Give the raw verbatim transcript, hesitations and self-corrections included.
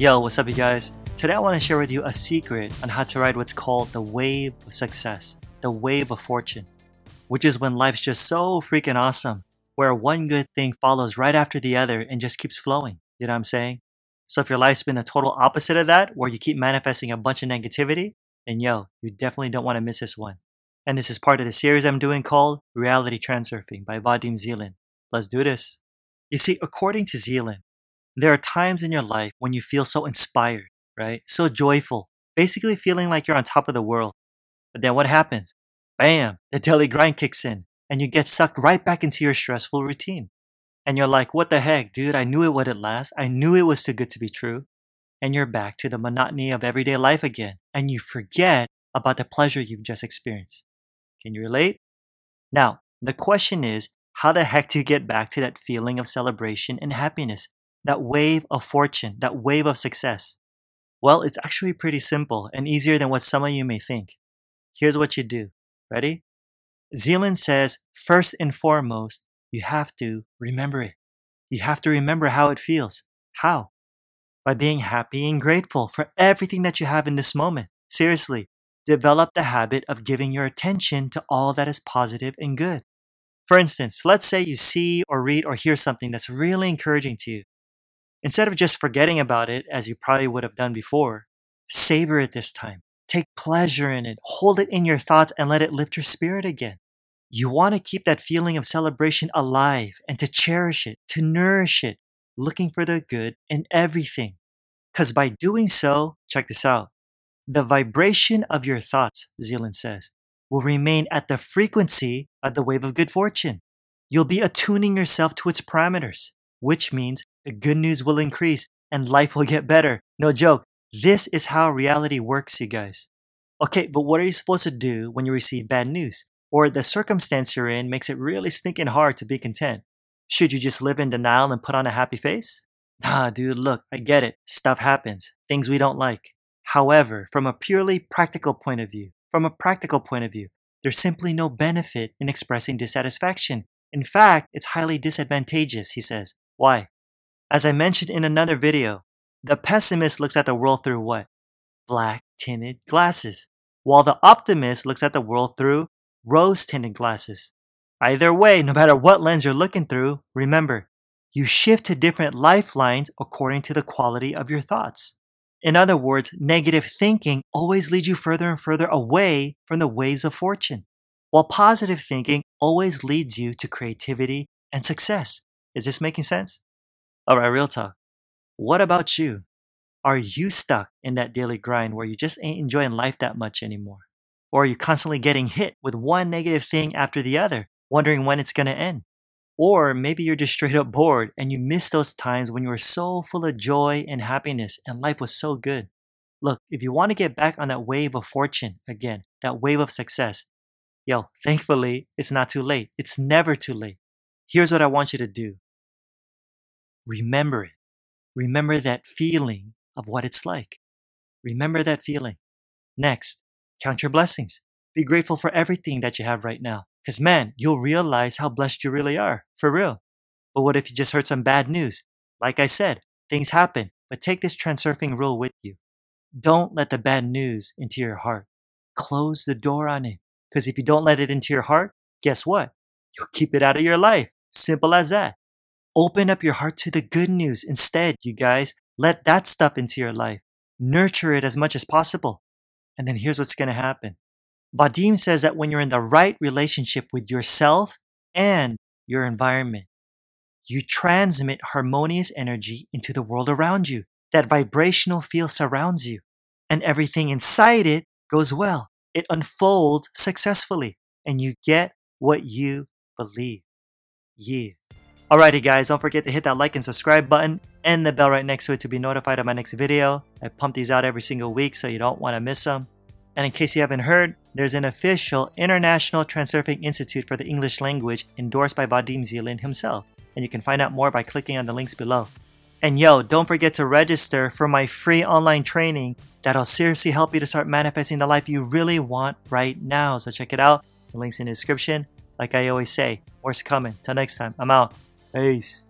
Yo, what's up you guys? Today I want to share with you a secret on how to ride what's called the wave of success, the wave of fortune, which is when life's just so freaking awesome, where one good thing follows right after the other and just keeps flowing, you know what I'm saying? So if your life's been the total opposite of that, where you keep manifesting a bunch of negativity, then yo, you definitely don't want to miss this one. And this is part of the series I'm doing called Reality Transurfing by Vadim Zeland. Let's do this. You see, according to Zeland, there are times in your life when you feel so inspired, right? So joyful, basically feeling like you're on top of the world. But then what happens? Bam, the daily grind kicks in and you get sucked right back into your stressful routine. And you're like, what the heck, dude? I knew it wouldn't last. I knew it was too good to be true. And you're back to the monotony of everyday life again. And you forget about the pleasure you've just experienced. Can you relate? Now, the question is, how the heck do you get back to that feeling of celebration and happiness? That wave of fortune, that wave of success? Well, it's actually pretty simple and easier than what some of you may think. Here's what you do. Ready? Zeland says, first and foremost, you have to remember it. You have to remember how it feels. How? By being happy and grateful for everything that you have in this moment. Seriously, develop the habit of giving your attention to all that is positive and good. For instance, let's say you see or read or hear something that's really encouraging to you. Instead of just forgetting about it, as you probably would have done before, savor it this time. Take pleasure in it. Hold it in your thoughts and let it lift your spirit again. You want to keep that feeling of celebration alive and to cherish it, to nourish it, looking for the good in everything. Because by doing so, check this out, the vibration of your thoughts, Zeland says, will remain at the frequency of the wave of good fortune. You'll be attuning yourself to its parameters, which means the good news will increase and life will get better. No joke. This is how reality works, you guys. Okay, but what are you supposed to do when you receive bad news? Or the circumstance you're in makes it really stinking hard to be content. Should you just live in denial and put on a happy face? Nah, dude, look, I get it. Stuff happens. Things we don't like. However, from a purely practical point of view, from a practical point of view, there's simply no benefit in expressing dissatisfaction. In fact, it's highly disadvantageous, he says. Why? As I mentioned in another video, the pessimist looks at the world through what? Black tinted glasses. While the optimist looks at the world through rose tinted glasses. Either way, no matter what lens you're looking through, remember, you shift to different lifelines according to the quality of your thoughts. In other words, negative thinking always leads you further and further away from the waves of fortune, while positive thinking always leads you to creativity and success. Is this making sense? All right, real talk. What about you? Are you stuck in that daily grind where you just ain't enjoying life that much anymore? Or are you constantly getting hit with one negative thing after the other, wondering when it's going to end? Or maybe you're just straight up bored and you miss those times when you were so full of joy and happiness and life was so good. Look, if you want to get back on that wave of fortune again, that wave of success, yo, thankfully, it's not too late. It's never too late. Here's what I want you to do. Remember it. Remember that feeling of what it's like. Remember that feeling. Next, count your blessings. Be grateful for everything that you have right now. Because man, you'll realize how blessed you really are. For real. But what if you just heard some bad news? Like I said, things happen. But take this transurfing rule with you. Don't let the bad news into your heart. Close the door on it. Because if you don't let it into your heart, guess what? You'll keep it out of your life. Simple as that. Open up your heart to the good news instead, you guys. Let that stuff into your life. Nurture it as much as possible. And then here's what's going to happen. Vadim says that when you're in the right relationship with yourself and your environment, you transmit harmonious energy into the world around you. That vibrational field surrounds you. And everything inside it goes well. It unfolds successfully and you get what you believe. Yeah. Alrighty guys, don't forget to hit that like and subscribe button and the bell right next to it to be notified of my next video. I pump these out every single week so you don't want to miss them. And in case you haven't heard, there's an official International Transurfing Institute for the English language endorsed by Vadim Zeland himself. And you can find out more by clicking on the links below. And yo, don't forget to register for my free online training that'll seriously help you to start manifesting the life you really want right now. So check it out. The link's in the description. Like I always say, more's coming. Till next time, I'm out. Peace.